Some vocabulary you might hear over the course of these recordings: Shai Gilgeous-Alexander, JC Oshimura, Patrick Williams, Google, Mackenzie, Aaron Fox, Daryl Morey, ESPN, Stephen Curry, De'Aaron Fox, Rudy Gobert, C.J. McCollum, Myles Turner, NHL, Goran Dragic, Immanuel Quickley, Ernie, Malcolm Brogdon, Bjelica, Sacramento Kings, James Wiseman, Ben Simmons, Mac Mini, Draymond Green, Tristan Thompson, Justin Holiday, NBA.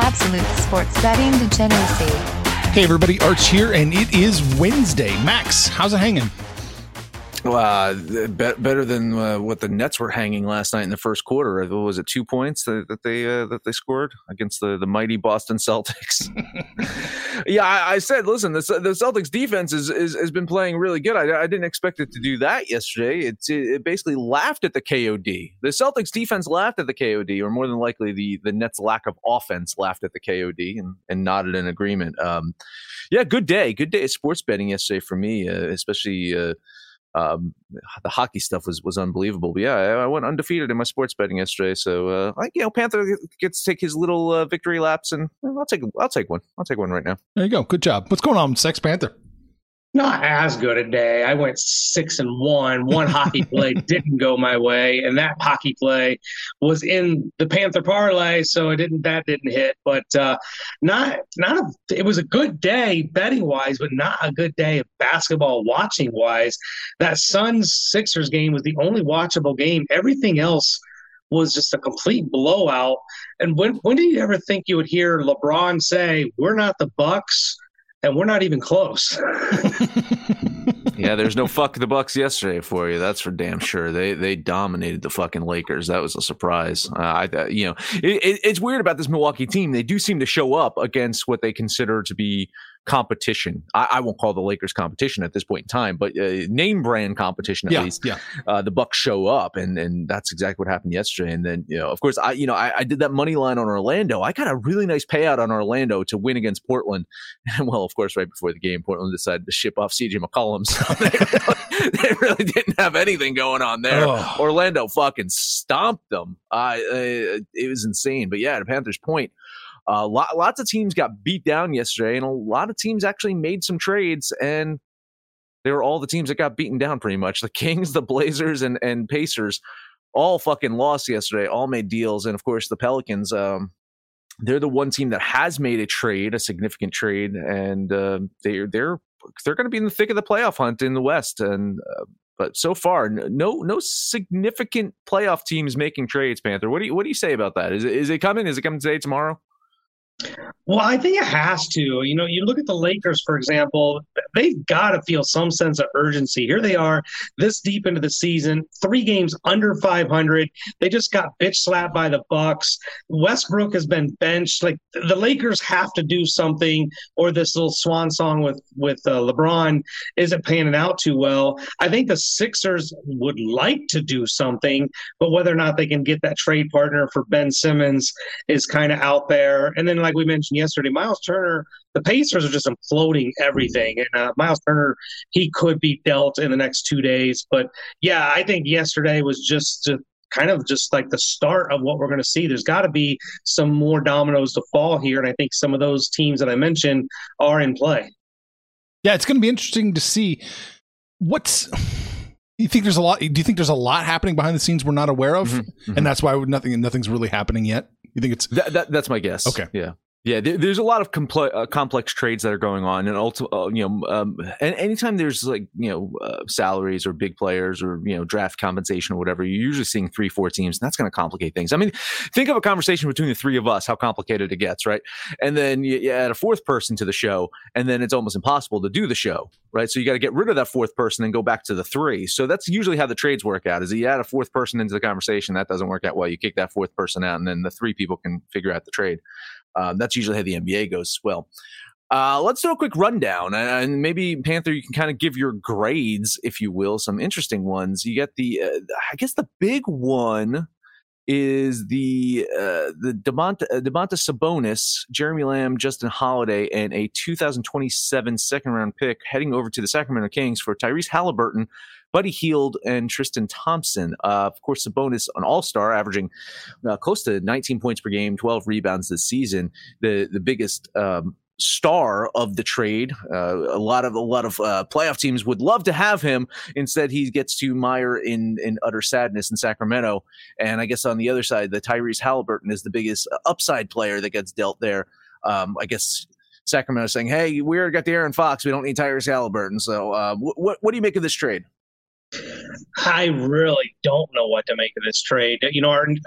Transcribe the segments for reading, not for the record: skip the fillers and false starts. Absolute sports betting degeneracy. Hey everybody, Arch here, and it is Wednesday. Max, how's it hanging? Better than what the Nets were hanging last night in the first quarter. Was it 2 points that they scored against the mighty Boston Celtics? Yeah, I said, listen, the Celtics defense has been playing really good. I didn't expect it to do that yesterday. It basically laughed at the KOD. The Celtics defense laughed at the KOD, or more than likely the Nets' lack of offense laughed at the KOD and nodded in agreement. Yeah, good day of sports betting yesterday for me, especially. The hockey stuff was unbelievable. But yeah, I went undefeated in my sports betting yesterday. So, Panther gets to take his little victory laps, and I'll take one right now. There you go. Good job. What's going on, Sex Panther? Not as good a day. I went 6-1. One hockey play didn't go my way, and that hockey play was in the Panther parlay, so that didn't hit. But it was a good day betting wise, but not a good day of basketball watching wise. That Suns-Sixers game was the only watchable game. Everything else was just a complete blowout. And when did you ever think you would hear LeBron say, "We're not the Bucks"? And we're not even close. Yeah, there's no fuck the Bucks yesterday for you. That's for damn sure. They dominated the fucking Lakers. That was a surprise. It's weird about this Milwaukee team. They do seem to show up against what they consider to be competition. I won't call the Lakers competition at this point in time, but name brand competition at least. Yeah. The Bucks show up, and that's exactly what happened yesterday. And then of course, I did that money line on Orlando. I got a really nice payout on Orlando to win against Portland. And well, of course, right before the game, Portland decided to ship off C.J. McCollum, so they really didn't have anything going on there. Oh. Orlando fucking stomped them. It was insane. But yeah, to Panther's point. Lots of teams got beat down yesterday, and a lot of teams actually made some trades, and they were all the teams that got beaten down pretty much. The Kings, the Blazers, and Pacers all fucking lost yesterday, all made deals, and of course the Pelicans, they're the one team that has made a significant trade, and they're going to be in the thick of the playoff hunt in the West, and but so far, no significant playoff teams making trades, Panther. What do you say about that? Is it coming? Is it coming today, tomorrow? Well, I think it has to. You look at the Lakers, for example, they've got to feel some sense of urgency. Here they are this deep into the season, 3 games under 500. They just got bitch slapped by the Bucks. Westbrook has been benched. Like, the Lakers have to do something, or this little swan song with LeBron isn't panning out too well. I think the Sixers would like to do something, but whether or not they can get that trade partner for Ben Simmons is kind of out there. And then, like we mentioned yesterday, Myles Turner, the Pacers are just imploding everything. And Myles Turner, he could be dealt in the next 2 days. But yeah, I think yesterday was just like the start of what we're going to see. There's got to be some more dominoes to fall here. And I think some of those teams that I mentioned are in play. Yeah, it's going to be interesting to see what's Do you think there's a lot happening behind the scenes we're not aware of, and that's why nothing's really happening yet? You think it's that's my guess. Okay, yeah. There's a lot of complex trades that are going on, and and anytime there's salaries or big players or draft compensation or whatever, you're usually seeing 3-4 teams, and that's going to complicate things. I mean, think of a conversation between the three of us, how complicated it gets, right? And then you add a fourth person to the show, and then it's almost impossible to do the show. Right. So you got to get rid of that fourth person and go back to the three. So that's usually how the trades work out, is you add a fourth person into the conversation. That doesn't work out well. You kick that fourth person out, and then the three people can figure out the trade. That's usually how the NBA goes as well. Let's do a quick rundown, and maybe Panther, you can kind of give your grades, if you will, some interesting ones. You got the, I guess the big one is the Domantas Sabonis, Jeremy Lamb, Justin Holiday, and a 2027 second-round pick heading over to the Sacramento Kings for Tyrese Haliburton, Buddy Hield, and Tristan Thompson. Of course, Sabonis, an all-star, averaging close to 19 points per game, 12 rebounds this season. The biggest star of the trade. A lot of playoff teams would love to have him. Instead, he gets to mire in utter sadness in Sacramento. And I guess on the other side, the Tyrese Haliburton is the biggest upside player that gets dealt there. I guess Sacramento saying, "Hey, we already got the Aaron Fox. We don't need Tyrese Haliburton." So, what do you make of this trade? I really don't know what to make of this trade.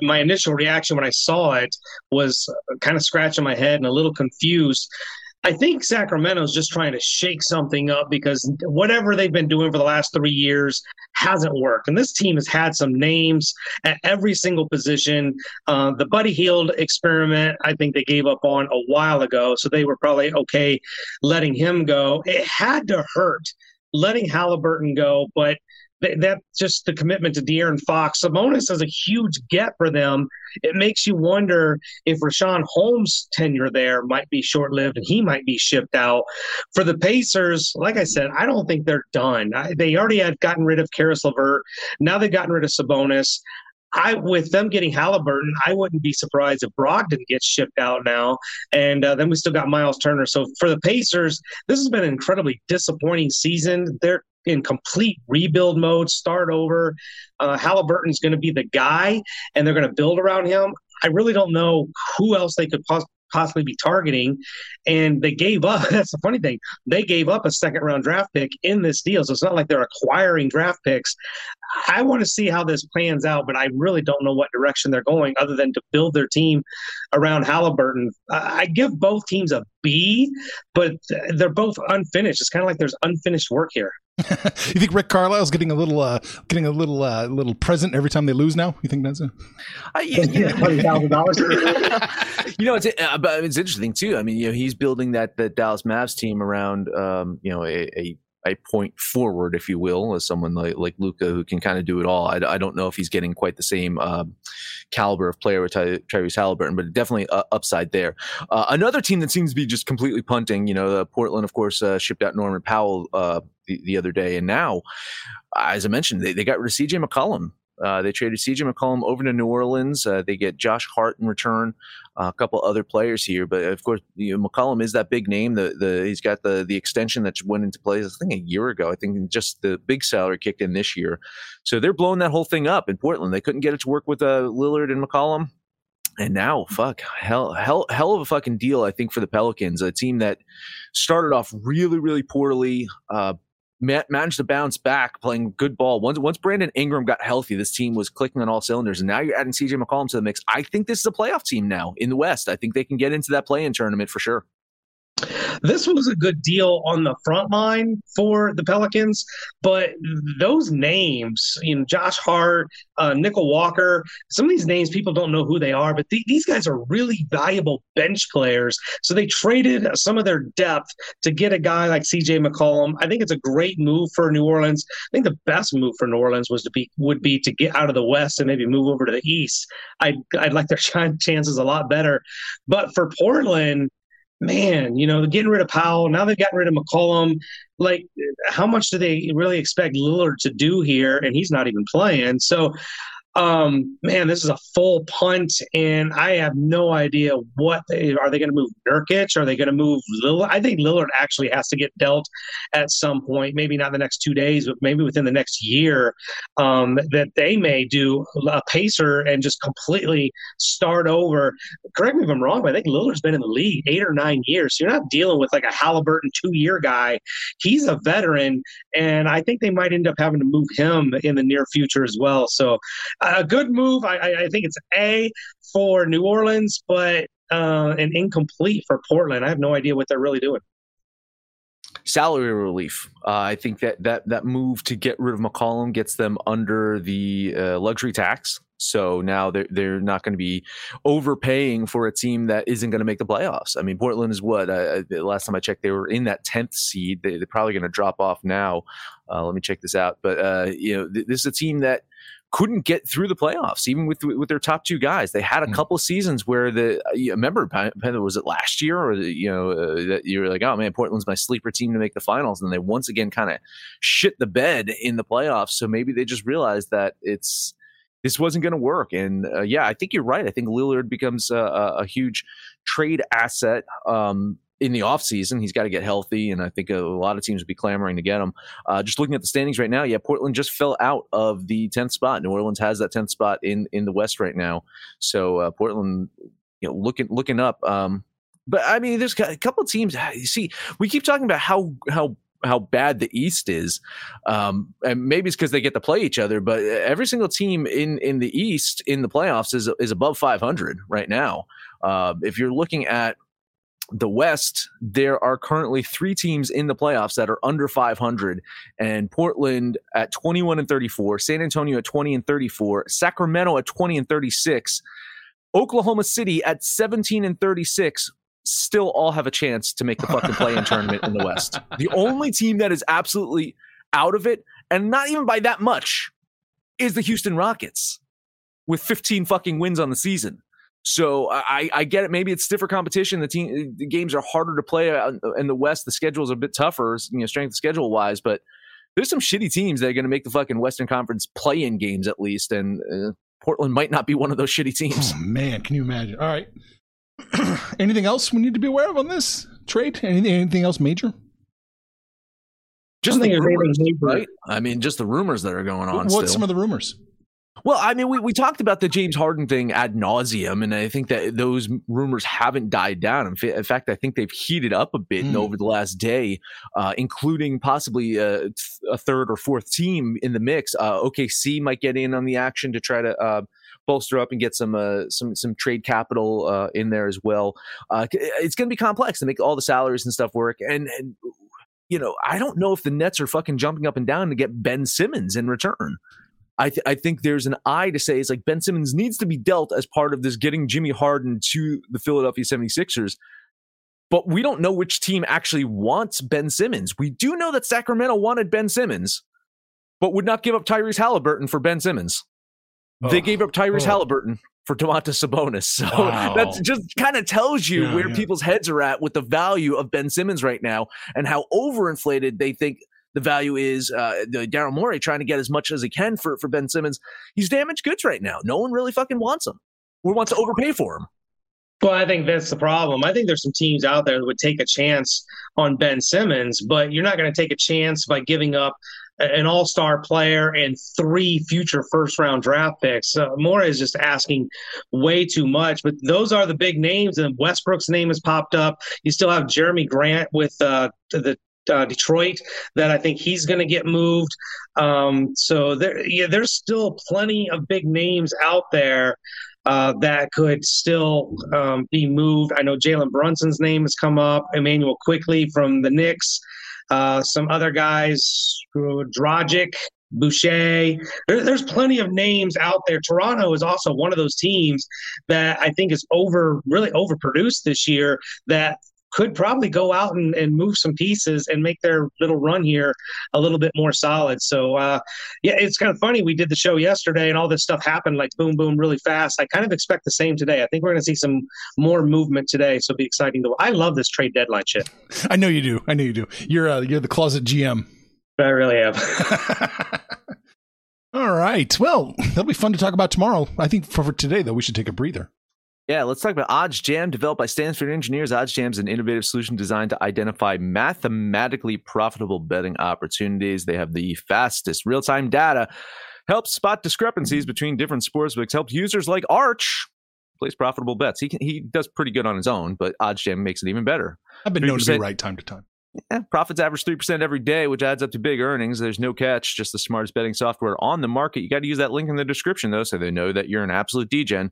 My initial reaction when I saw it was kind of scratching my head and a little confused. I think Sacramento's just trying to shake something up, because whatever they've been doing for the last 3 years hasn't worked. And this team has had some names at every single position. The Buddy Hield experiment, I think they gave up on a while ago, so they were probably okay letting him go. It had to hurt letting Haliburton go, but that's just the commitment to De'Aaron Fox. Sabonis is a huge get for them. It makes you wonder if Rashawn Holmes' tenure there might be short-lived and he might be shipped out. For the Pacers, like I said, I don't think they're done. They already had gotten rid of Karis LeVert. Now they've gotten rid of Sabonis. With them getting Haliburton, I wouldn't be surprised if Brogdon gets shipped out now. And then we still got Myles Turner. So for the Pacers, this has been an incredibly disappointing season. They're in complete rebuild mode, start over. Halliburton's going to be the guy, and they're going to build around him. I really don't know who else they could possibly be targeting. And they gave up. That's the funny thing. They gave up a second-round draft pick in this deal, so it's not like they're acquiring draft picks. I want to see how this plans out, but I really don't know what direction they're going other than to build their team around Haliburton. I give both teams a B, but they're both unfinished. It's kind of like there's unfinished work here. You think Rick Carlisle's getting a little present every time they lose now? You think that's it? Yeah. $100,000. It's interesting too. I mean, he's building that Dallas Mavs team around a point forward, if you will, as someone like Luka, who can kind of do it all. I don't know if he's getting quite the same caliber of player with Tyrese Haliburton, but definitely upside there. Another team that seems to be just completely punting, Portland, of course, shipped out Norman Powell the other day. And now, as I mentioned, they got rid of C.J. McCollum. They traded C.J. McCollum over to New Orleans. They get Josh Hart in return, a couple other players here. But, of course, McCollum is that big name. He's got the extension that went into place, I think, a year ago. I think just the big salary kicked in this year. So they're blowing that whole thing up in Portland. They couldn't get it to work with Lillard and McCollum. And now, hell of a fucking deal, I think, for the Pelicans, a team that started off really, really poorly, managed to bounce back, playing good ball. Once Brandon Ingram got healthy, this team was clicking on all cylinders, and now you're adding C.J. McCollum to the mix. I think this is a playoff team now in the West. I think they can get into that play-in tournament for sure. This was a good deal on the front line for the Pelicans, but those names, Josh Hart, Nickel Walker, some of these names people don't know who they are, but these guys are really valuable bench players. So they traded some of their depth to get a guy like C.J. McCollum. I think it's a great move for New Orleans. I think the best move for New Orleans would be to get out of the West and maybe move over to the East. I'd like their chances a lot better. But for Portland, man, getting rid of Powell, now they've gotten rid of McCollum. Like, how much do they really expect Lillard to do here? And he's not even playing. So Man, this is a full punt, and I have no idea what they are. They going to move Nurkic? Are they going to move Lillard? I think Lillard actually has to get dealt at some point. Maybe not in the next 2 days, but maybe within the next year. That they may do a pacer and just completely start over. Correct me if I'm wrong, but I think Lillard's been in the league 8 or 9 years. So you're not dealing with like a Haliburton 2-year guy. He's a veteran, and I think they might end up having to move him in the near future as well. So. A good move. I think it's A for New Orleans, but an incomplete for Portland. I have no idea what they're really doing. Salary relief. I think that move to get rid of McCollum gets them under the luxury tax. So now they're not going to be overpaying for a team that isn't going to make the playoffs. I mean, Portland is what? The last time I checked, they were in that 10th seed. They're probably going to drop off now. Let me check this out. But, this is a team that couldn't get through the playoffs, even with their top two guys. They had a couple of seasons where remember, was it last year or that you were like, oh man, Portland's my sleeper team to make the finals, and they once again kind of shit the bed in the playoffs. So maybe they just realized that this wasn't going to work. And yeah, I think you're right. I think Lillard becomes a huge trade asset. In the offseason, he's got to get healthy, and I think a lot of teams would be clamoring to get him. Just looking at the standings right now, yeah, Portland just fell out of the 10th spot. New Orleans has that 10th spot in the West right now. So Portland, looking up. But I mean, there's a couple of teams. You see, we keep talking about how bad the East is. And maybe it's because they get to play each other, but every single team in the East in the playoffs is above 500 right now. If you're looking at the West, there are currently 3 teams in the playoffs that are under 500, and Portland at 21-34, San Antonio at 20-34, Sacramento at 20-36, Oklahoma City at 17-36. Still all have a chance to make the fucking play-in tournament in the West. The only team that is absolutely out of it, and not even by that much, is the Houston Rockets with 15 fucking wins on the season. So I get it. Maybe it's stiffer competition. The games are harder to play in the West. The schedule is a bit tougher, strength schedule wise. But there's some shitty teams that are going to make the fucking Western Conference play-in games at least, and Portland might not be one of those shitty teams. Oh, man, can you imagine? All right. Anything else we need to be aware of on this trade? Anything else major? Just the rumors, right? I mean, just the rumors that are going on. What's some of the rumors? Well, I mean, we talked about the James Harden thing ad nauseum, and I think that those rumors haven't died down. In fact, I think they've heated up a bit over the last day, including possibly a third or fourth team in the mix. OKC might get in on the action to try to bolster up and get some trade capital in there as well. It's going to be complex to make all the salaries and stuff work, and I don't know if the Nets are fucking jumping up and down to get Ben Simmons in return. I think there's an eye to say it's like Ben Simmons needs to be dealt as part of this getting Jimmy Harden to the Philadelphia 76ers. But we don't know which team actually wants Ben Simmons. We do know that Sacramento wanted Ben Simmons, but would not give up Tyrese Haliburton for Ben Simmons. They gave up Tyrese Haliburton for Domantas Sabonis. So that's just kind of tells you where people's heads are at with the value of Ben Simmons right now and how overinflated they think the value is. Daryl Morey trying to get as much as he can for Ben Simmons. He's damaged goods right now. No one really fucking wants him or wants to overpay for him. Well, I think that's the problem. I think there's some teams out there that would take a chance on Ben Simmons, but you're not going to take a chance by giving up an all-star player and 3 future first-round draft picks. Morey is just asking way too much, but those are the big names, and Westbrook's name has popped up. You still have Jeremy Grant with the Detroit that I think he's going to get moved. So there's still plenty of big names out there that could still be moved. I know Jalen Brunson's name has come up, Immanuel Quickley from the Knicks, some other guys, Dragic, Boucher. There's plenty of names out there. Toronto is also one of those teams that I think is really overproduced this year that could probably go out and move some pieces and make their little run here a little bit more solid. So, yeah, it's kind of funny. We did the show yesterday and all this stuff happened like boom, boom, really fast. I kind of expect the same today. I think we're going to see some more movement today. So it'll be exciting. I love this trade deadline shit. I know you do. You're the closet GM. I really am. All right. Well, that'll be fun to talk about tomorrow. I think for today, though, we should take a breather. Yeah, let's talk about OddsJam, developed by Stanford engineers. OddsJam is an innovative solution designed to identify mathematically profitable betting opportunities. They have the fastest real-time data, helps spot discrepancies between different sportsbooks, helps users like Arch place profitable bets. He does pretty good on his own, but OddsJam makes it even better. I've been known to be right time to time. Yeah, profits average 3% every day, which adds up to big earnings. There's no catch, just the smartest betting software on the market. You got to use that link in the description, though, so they know that you're an absolute degen.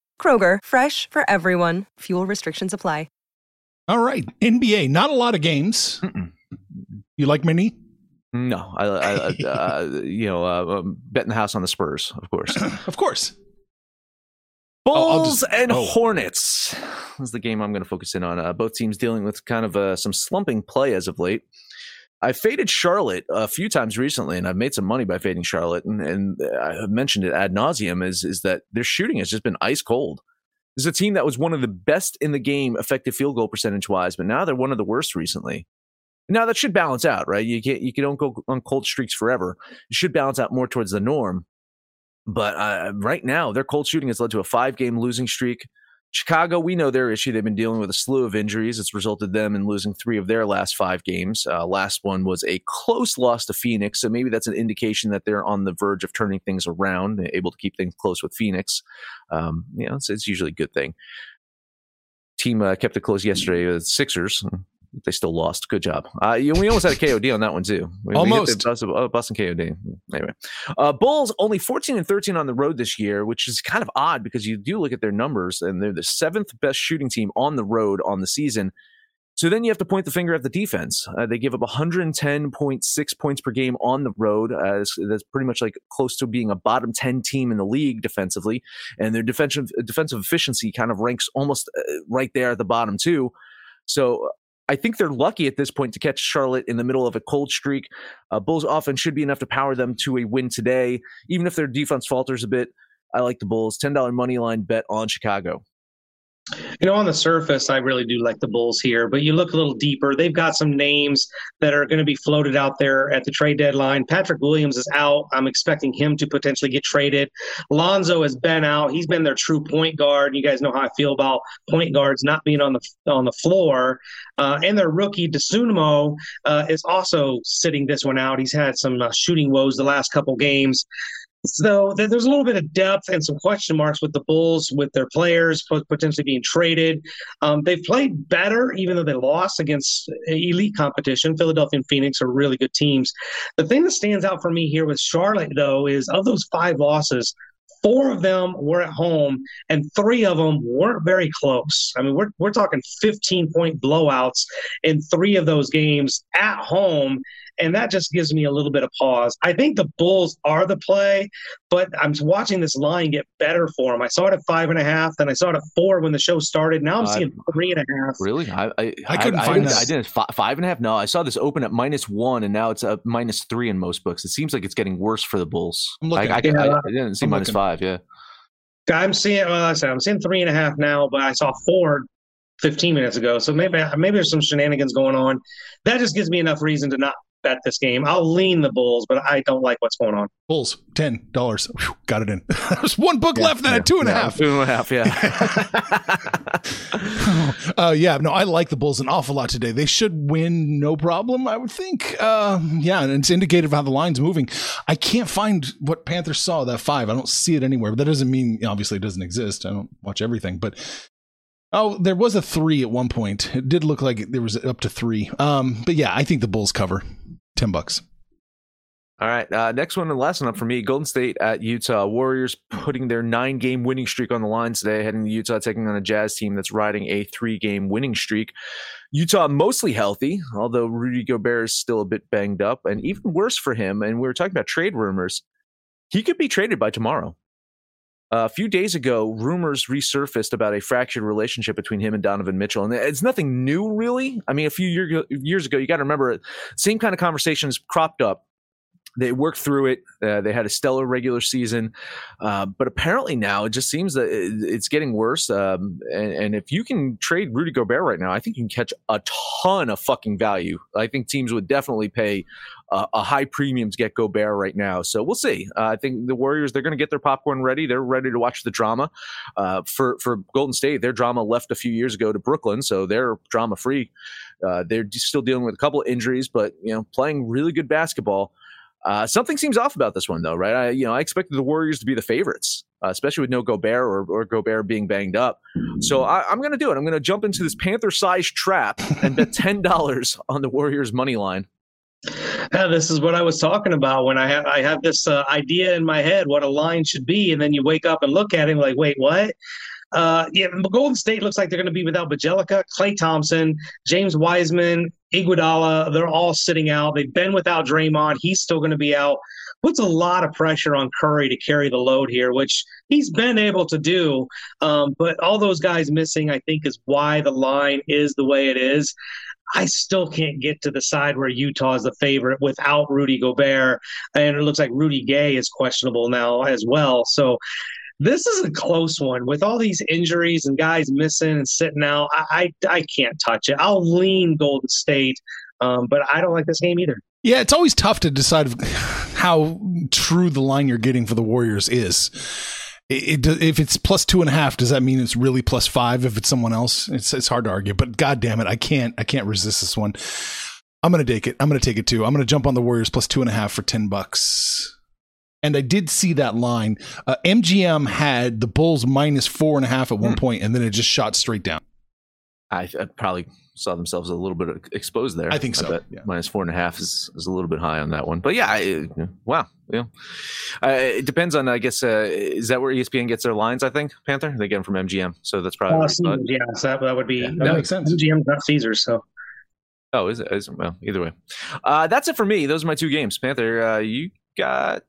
Kroger, fresh for everyone. Fuel restrictions apply. All right, NBA. Not a lot of games. Mm-mm. You like many? No, betting the house on the Spurs, of course. Of course. Bulls and Hornets is the game I'm going to focus in on. Both teams dealing with kind of some slumping play as of late. I faded Charlotte a few times recently, and I've made some money by fading Charlotte. And I mentioned it ad nauseum is that their shooting has just been ice cold. This is a team that was one of the best in the game, effective field goal percentage-wise, but now they're one of the worst recently. Now, that should balance out, right? You don't go on cold streaks forever. It should balance out more towards the norm. But right now, their cold shooting has led to a 5-game losing streak. Chicago, we know their issue. They've been dealing with a slew of injuries. It's resulted them in losing 3 of their last 5 games. Last one was a close loss to Phoenix, so maybe that's an indication that they're on the verge of turning things around. They're able to keep things close with Phoenix. It's usually a good thing. Team kept it close yesterday with Sixers. They still lost. Good job. We almost had a KOD on that one, too. Almost. Boston KOD. Anyway. Bulls only 14-13 on the road this year, which is kind of odd because you do look at their numbers, and they're the 7th best shooting team on the road on the season. So then you have to point the finger at the defense. They give up 110.6 points per game on the road. That's pretty much like close to being a bottom 10 team in the league defensively. And their defensive efficiency kind of ranks almost right there at the bottom, too. So I think they're lucky at this point to catch Charlotte in the middle of a cold streak. Bulls offense should be enough to power them to a win today, even if their defense falters a bit. I like the Bulls. $10 money line bet on Chicago. On the surface, I really do like the Bulls here, but you look a little deeper. They've got some names that are going to be floated out there at the trade deadline. Patrick Williams is out. I'm expecting him to potentially get traded. Lonzo has been out. He's been their true point guard. You guys know how I feel about point guards not being on the floor. And their rookie, DeSumo, is also sitting this one out. He's had some shooting woes the last couple games. So there's a little bit of depth and some question marks with the Bulls, with their players potentially being traded. They've played better, even though they lost against elite competition. Philadelphia and Phoenix are really good teams. The thing that stands out for me here with Charlotte, though, is of those 5 losses, 4 of them were at home, and 3 of them weren't very close. I mean, we're talking 15-point blowouts in 3 of those games at home, and that just gives me a little bit of pause. I think the Bulls are the play, but I'm watching this line get better for them. I saw it at 5.5, then I saw it at 4 when the show started. Now I'm seeing 3.5. Really? I couldn't find that. I didn't. 5.5? No, I saw this open at -1, and now it's at -3 in most books. It seems like it's getting worse for the Bulls. I'm looking. I didn't see -5. Yeah. I'm seeing. Well, I'm seeing 3.5 now, but I saw 4. 15 minutes ago. So maybe there's some shenanigans going on. That just gives me enough reason to not bet this game. I'll lean the Bulls, but I don't like what's going on. Bulls, $10. Whew, got it in. There's one book left then at 2.5. 2.5, yeah. No, I like the Bulls an awful lot today. They should win, no problem, I would think. And it's indicative of how the line's moving. I can't find what Panthers saw, that 5. I don't see it anywhere, but that doesn't mean, obviously, it doesn't exist. I don't watch everything, but... Oh, there was a 3 at one point. It did look like there was up to 3. But yeah, I think the Bulls cover. $10. All right. Next one and last one up for me. Golden State at Utah. Warriors putting their 9-game winning streak on the line today, heading to Utah, taking on a Jazz team that's riding a 3-game winning streak. Utah mostly healthy, although Rudy Gobert is still a bit banged up. And even worse for him, and we were talking about trade rumors, he could be traded by tomorrow. A few days ago, rumors resurfaced about a fractured relationship between him and Donovan Mitchell. And it's nothing new, really. I mean, a few years ago, you got to remember, same kind of conversations cropped up. They worked through it. They had a stellar regular season. But apparently now, it just seems that it's getting worse. And if you can trade Rudy Gobert right now, I think you can catch a ton of fucking value. I think teams would definitely pay a high premium to get Gobert right now. So we'll see. I think the Warriors, they're going to get their popcorn ready. They're ready to watch the drama. For Golden State, their drama left a few years ago to Brooklyn, so they're drama-free. They're still dealing with a couple of injuries, but playing really good basketball. Something seems off about this one, though, right? I expected the Warriors to be the favorites, especially with no Gobert or Gobert being banged up. So I'm going to do it. I'm going to jump into this Panther-sized trap and bet $10 on the Warriors' money line. Yeah, this is what I was talking about when I had this idea in my head what a line should be, and then you wake up and look at it and like, wait, what? Golden State looks like they're going to be without Bjelica, Klay Thompson, James Wiseman, Iguodala. They're all sitting out. They've been without Draymond. He's still going to be out. Puts a lot of pressure on Curry to carry the load here, which he's been able to do. But all those guys missing, I think, is why the line is the way it is. I still can't get to the side where Utah is the favorite without Rudy Gobert. And it looks like Rudy Gay is questionable now as well. So this is a close one. With all these injuries and guys missing and sitting out, I can't touch it. I'll lean Golden State, but I don't like this game either. Yeah, it's always tough to decide how true the line you're getting for the Warriors is. If it's +2.5, does that mean it's really +5 if it's someone else? It's hard to argue, but God damn it, I can't resist this one. I'm going to take it. I'm going to take it too. I'm going to jump on the Warriors +2.5 for $10. And I did see that line. MGM had the Bulls -4.5 at one point, and then it just shot straight down. I probably saw themselves a little bit exposed there. I think so. Yeah. -4.5 is a little bit high on that one. But yeah, wow. Yeah. It depends on, I guess, is that where ESPN gets their lines, I think, Panther? They get them from MGM, so that's probably... yeah, so that would be... Yeah, that makes sense. MGM's not Caesars, so... Oh, is it? Well, either way. That's it for me. Those are my two games. Panther, you got...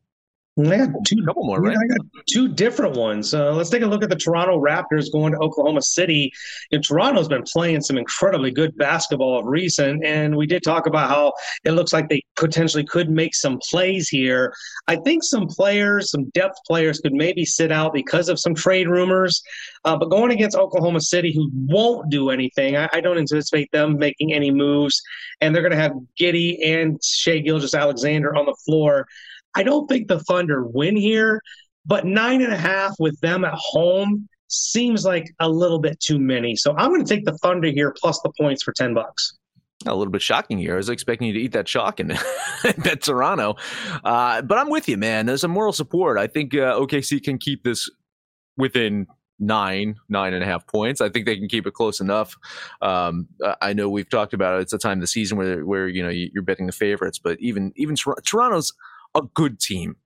I got couple more, right? I got two different ones. Let's take a look at the Toronto Raptors going to Oklahoma City. And Toronto's been playing some incredibly good basketball of recent, and we did talk about how it looks like they potentially could make some plays here. I think some depth players could maybe sit out because of some trade rumors. But going against Oklahoma City, who won't do anything, I don't anticipate them making any moves. And they're going to have Giddey and Shai Gilgeous-Alexander on the floor. I don't think the Thunder win here, but 9.5 with them at home seems like a little bit too many. So I'm going to take the Thunder here plus the points for $10. A little bit shocking here. I was expecting you to eat that chalk and bet Toronto. But I'm with you, man. There's some moral support. I think OKC can keep this within 9.5 points. I think they can keep it close enough. I know we've talked about it. It's a time of the season where you're betting the favorites, but even Toronto's a good team.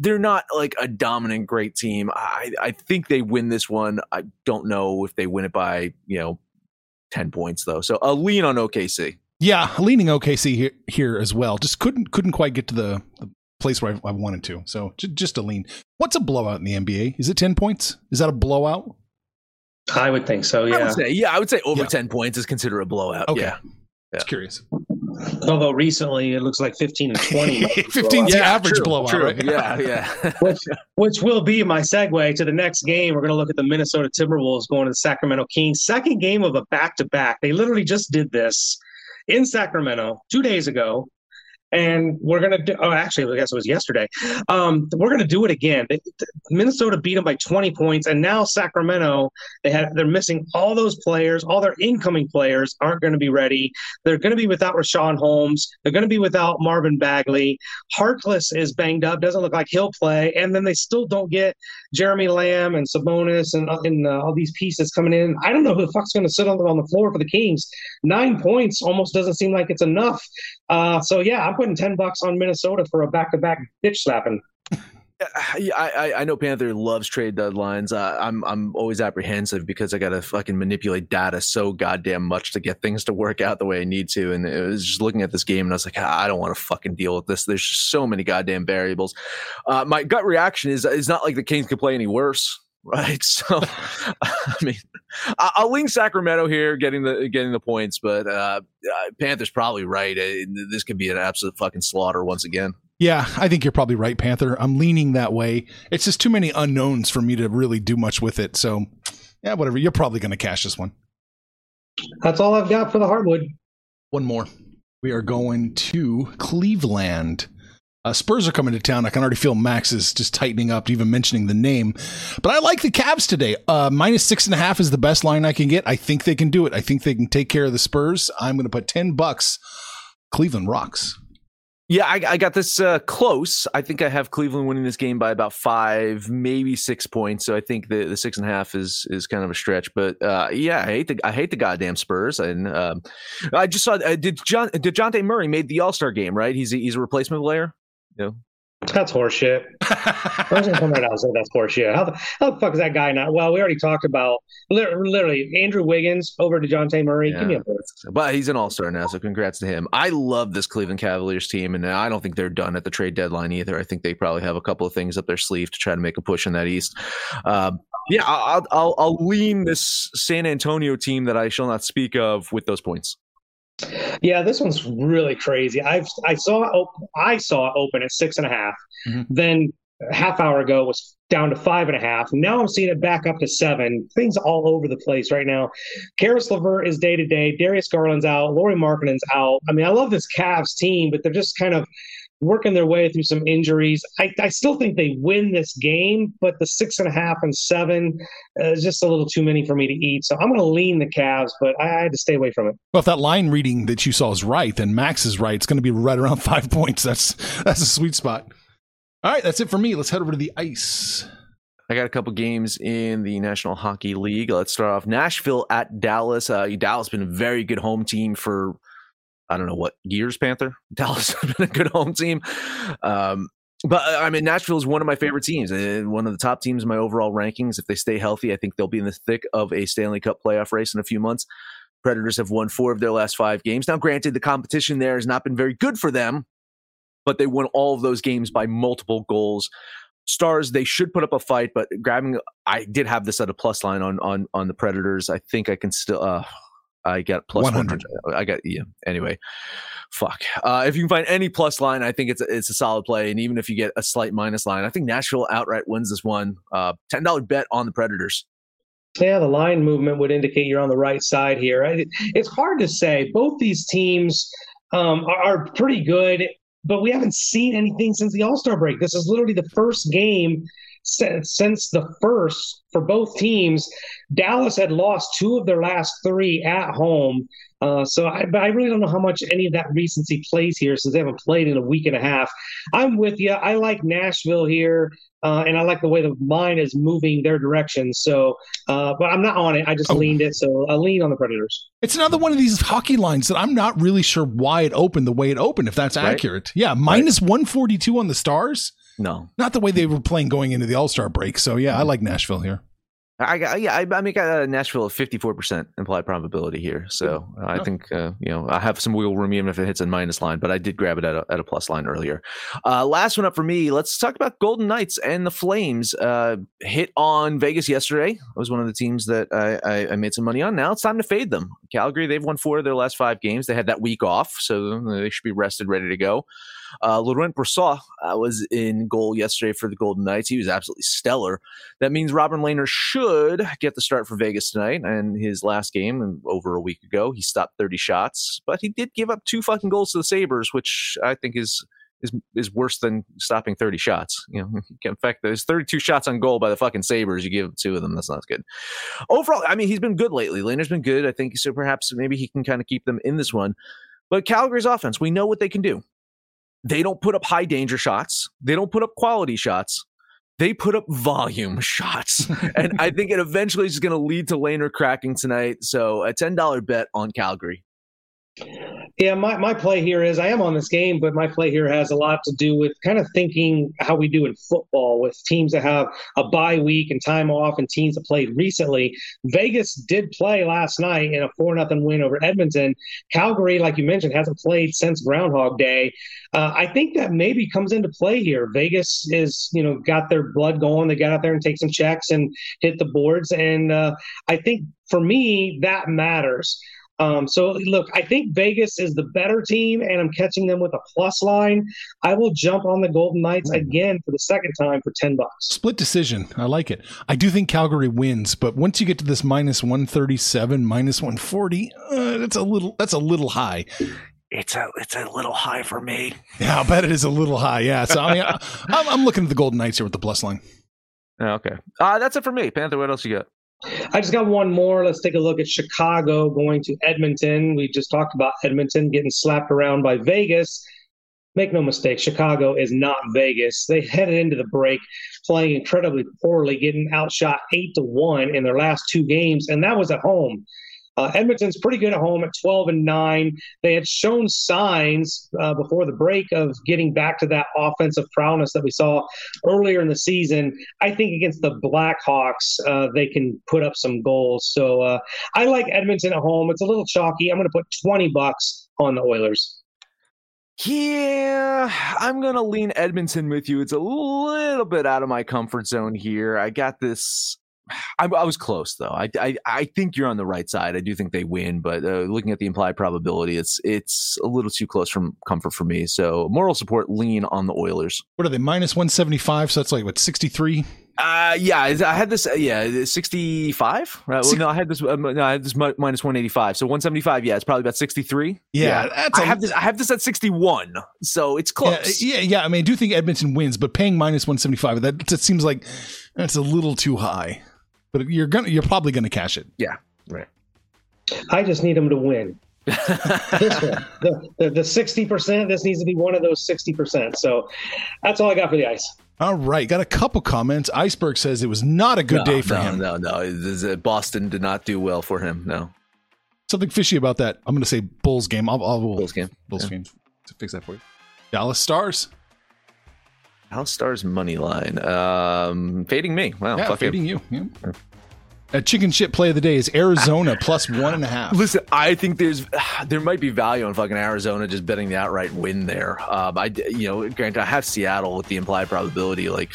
They're not like a dominant great team. I think they win this one. I don't know if they win it by 10 points though. So a lean on OKC. Yeah, leaning OKC here as well. Just couldn't quite get to the place where I wanted to. So just a lean. What's a blowout in the NBA? Is it 10 points? Is that a blowout? I would think so. Yeah. I would say over 10 points is considered a blowout. Okay. Yeah. It's curious. Although recently it looks like 15 and 20. 15's the average blowout. True. Right? Yeah. which will be my segue to the next game. We're going to look at the Minnesota Timberwolves going to the Sacramento Kings. Second game of a back-to-back. They literally just did this in Sacramento 2 days ago. And we're going to do, oh, actually, I guess it was yesterday. We're going to do it again. Minnesota beat them by 20 points. And now Sacramento, they're missing all those players. All their incoming players aren't going to be ready. They're going to be without Rashawn Holmes. They're going to be without Marvin Bagley. Harkless is banged up. Doesn't look like he'll play. And then they still don't get Jeremy Lamb and Sabonis and all these pieces coming in. I don't know who the fuck's going to sit on the floor for the Kings. 9 points almost doesn't seem like it's enough. So, yeah, I'm putting $10 on Minnesota for a back-to-back bitch slapping. I know Panther loves trade deadlines. I'm always apprehensive because I got to fucking manipulate data so goddamn much to get things to work out the way I need to. And it was just looking at this game and I was like, I don't want to fucking deal with this. There's just so many goddamn variables. My gut reaction is it's not like the Kings could play any worse. Right, so I mean, I'll lean Sacramento here, getting the points, but Panther's probably right. This could be an absolute fucking slaughter once again. Yeah, I think you're probably right, Panther. I'm leaning that way. It's just too many unknowns for me to really do much with it. So, yeah, whatever. You're probably going to cash this one. That's all I've got for the hardwood. One more. We are going to Cleveland. Spurs are coming to town. I can already feel Max is just tightening up to even mentioning the name. But I like the Cavs today. -6.5 is the best line I can get. I think they can do it. I think they can take care of the Spurs. I'm going to put $10. Cleveland rocks. Yeah, I got this close. I think I have Cleveland winning this game by about 5, maybe 6 points. So I think the 6.5 is kind of a stretch. But yeah, I hate the goddamn Spurs. And I just saw Dejounte Murray made the All-Star game, right? He's a replacement player. No. That's horseshit. I was gonna come right out and say that's horseshit. How the fuck is that guy not? Well, we already talked about literally Andrew Wiggins over Dejounte Murray. Yeah. Give me a break. But he's an all-star now, so congrats to him. I love this Cleveland Cavaliers team, and I don't think they're done at the trade deadline either. I think they probably have a couple of things up their sleeve to try to make a push in that East. Yeah, I'll lean this San Antonio team that I shall not speak of with those points. Yeah, this one's really crazy. I saw it open at 6.5. Mm-hmm. Then a half hour ago was down to 5.5. Now I'm seeing it back up to 7. Things all over the place right now. Karis LeVert is day to day. Darius Garland's out. Lauri Markkanen's out. I mean, I love this Cavs team, but they're just kind of working their way through some injuries. I still think they win this game, but the 6.5 and 7 is just a little too many for me to eat. So I'm going to lean the Cavs, but I had to stay away from it. Well, if that line reading that you saw is right, then Max is right. It's going to be right around 5 points. That's a sweet spot. All right, that's it for me. Let's head over to the ice. I got a couple games in the National Hockey League. Let's start off Nashville at Dallas. Dallas has been a very good home team for I don't know what years, Panther. Dallas has been a good home team. But I mean, Nashville is one of my favorite teams and one of the top teams in my overall rankings. If they stay healthy, I think they'll be in the thick of a Stanley Cup playoff race in a few months. Predators have won 4 of their last 5 games. Now, granted, the competition there has not been very good for them, but they won all of those games by multiple goals. Stars, they should put up a fight, but I did have this at a plus line on the Predators. I think I can still, I got plus 100. I got, yeah. Anyway, fuck. If you can find any plus line, I think it's a solid play. And even if you get a slight minus line, I think Nashville outright wins this one. $10 bet on the Predators. Yeah, the line movement would indicate you're on the right side here. It's hard to say. Both these teams are pretty good, but we haven't seen anything since the All-Star break. This is literally the first game since the first for both teams. Dallas had lost 2 of their last 3 at home. So I really don't know how much any of that recency plays here since they haven't played in a week and a half. I'm with you. I like Nashville here, and I like the way the line is moving their direction. So, but I'm not on it. I just leaned it. So I lean on the Predators. It's another one of these hockey lines that I'm not really sure why it opened the way it opened, if that's accurate. Yeah, -142 on the Stars. No, not the way they were playing going into the All-Star break. So yeah, I like Nashville here. I got Nashville at 54% implied probability here. So I think I have some wiggle room even if it hits a minus line. But I did grab it at a plus line earlier. Last one up for me. Let's talk about Golden Knights and the Flames. Hit on Vegas yesterday. It was one of the teams that I made some money on. Now it's time to fade them. Calgary, they've won 4 of their last 5 games. They had that week off, so they should be rested, ready to go. Laurent Brossoit was in goal yesterday for the Golden Knights. He was absolutely stellar. That means Robin Lehner should get the start for Vegas tonight. And his last game over a week ago, he stopped 30 shots, but he did give up 2 fucking goals to the Sabres, which I think is worse than stopping 30 shots. You know, in fact, there's 32 shots on goal by the fucking Sabres. You give 2 of them. That's not good. Overall, I mean, he's been good lately. Lehner's been good, I think. So perhaps maybe he can kind of keep them in this one. But Calgary's offense, we know what they can do. They don't put up high danger shots. They don't put up quality shots. They put up volume shots. And I think it eventually is going to lead to Lehner cracking tonight. So a $10 bet on Calgary. Yeah, my play here is I am on this game, but my play here has a lot to do with kind of thinking how we do in football with teams that have a bye week and time off and teams that played recently. Vegas did play last night in a 4-0 win over Edmonton. Calgary, like you mentioned, hasn't played since Groundhog Day. I think that maybe comes into play here. Vegas is, you know, got their blood going. They got out there and take some checks and hit the boards. And I think for me, that matters. So, look, I think Vegas is the better team, and I'm catching them with a plus line. I will jump on the Golden Knights again for the second time for $10. Split decision. I like it. I do think Calgary wins, but once you get to this -137, -140, that's a little high. It's a little high for me. Yeah, I'll bet it is a little high. Yeah. So I mean, I'm looking at the Golden Knights here with the plus line. Okay. That's it for me. Panther, what else you got? I just got one more. Let's take a look at Chicago going to Edmonton. We just talked about Edmonton getting slapped around by Vegas. Make no mistake, Chicago is not Vegas. They headed into the break playing incredibly poorly, getting outshot 8-1 in their last 2 games, and that was at home. Edmonton's pretty good at home at 12-9. They had shown signs before the break of getting back to that offensive prowess that we saw earlier in the season. I think against the Blackhawks, they can put up some goals. So I like Edmonton at home. It's a little chalky. I'm going to put $20 on the Oilers. Yeah, I'm going to lean Edmonton with you. It's a little bit out of my comfort zone here. I got this. I was close, though. I think you're on the right side. I do think they win, but looking at the implied probability, it's a little too close from comfort for me. So moral support, lean on the Oilers. What are they, -175? So that's like, what, 63? Yeah, I had this. Yeah, 65. Right. Well, no, I had this -185. So 175. Yeah, it's probably about 63. Yeah, that's I have this at 61. So it's close. Yeah. I mean, I do think Edmonton wins, but paying -175. That seems like that's a little too high. But you're probably gonna cash it. Yeah, right. I just need them to win. This one, the 60%. This needs to be one of those 60%. So that's all I got for the ice. All right, got a couple comments. Iceberg says it was not a good day for him. No. Boston did not do well for him. No, something fishy about that. I'm gonna say Bulls game. I'll Bulls yeah. Game to fix that for you. Dallas Stars. House Stars money line. Fading me. Wow. Yeah, fading you. Yeah. A chicken shit play of the day is Arizona +1.5. Listen, I think there might be value in fucking Arizona just betting the outright win there. Granted, I have Seattle with the implied probability like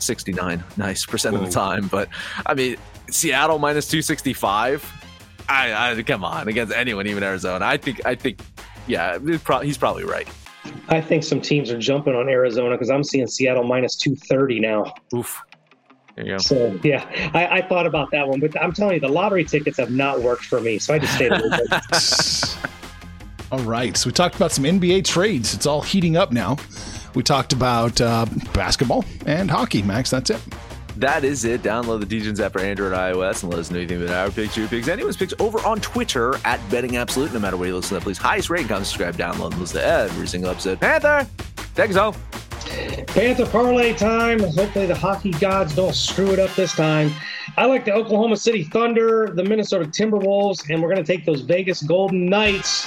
69% of the time, but I mean Seattle -265. I come on against anyone, even Arizona. I think yeah, he's probably right. I think some teams are jumping on Arizona because I'm seeing Seattle -230 now. Oof. There you go. So, yeah, I thought about that one, but I'm telling you, the lottery tickets have not worked for me, so I just stayed away. All right, so we talked about some NBA trades. It's all heating up now. We talked about basketball and hockey, Max. That's it. That is it. Download the DJs app for Android, iOS, and let us know anything about our picks, your picks, anyone's picks over on Twitter at Betting Absolute. No matter where you listen to, please highest rate, comment, subscribe, download, and listen to every single episode. Panther, take us home. Panther parlay time. Hopefully the hockey gods don't screw it up this time. I like the Oklahoma City Thunder, the Minnesota Timberwolves, and we're going to take those Vegas Golden Knights.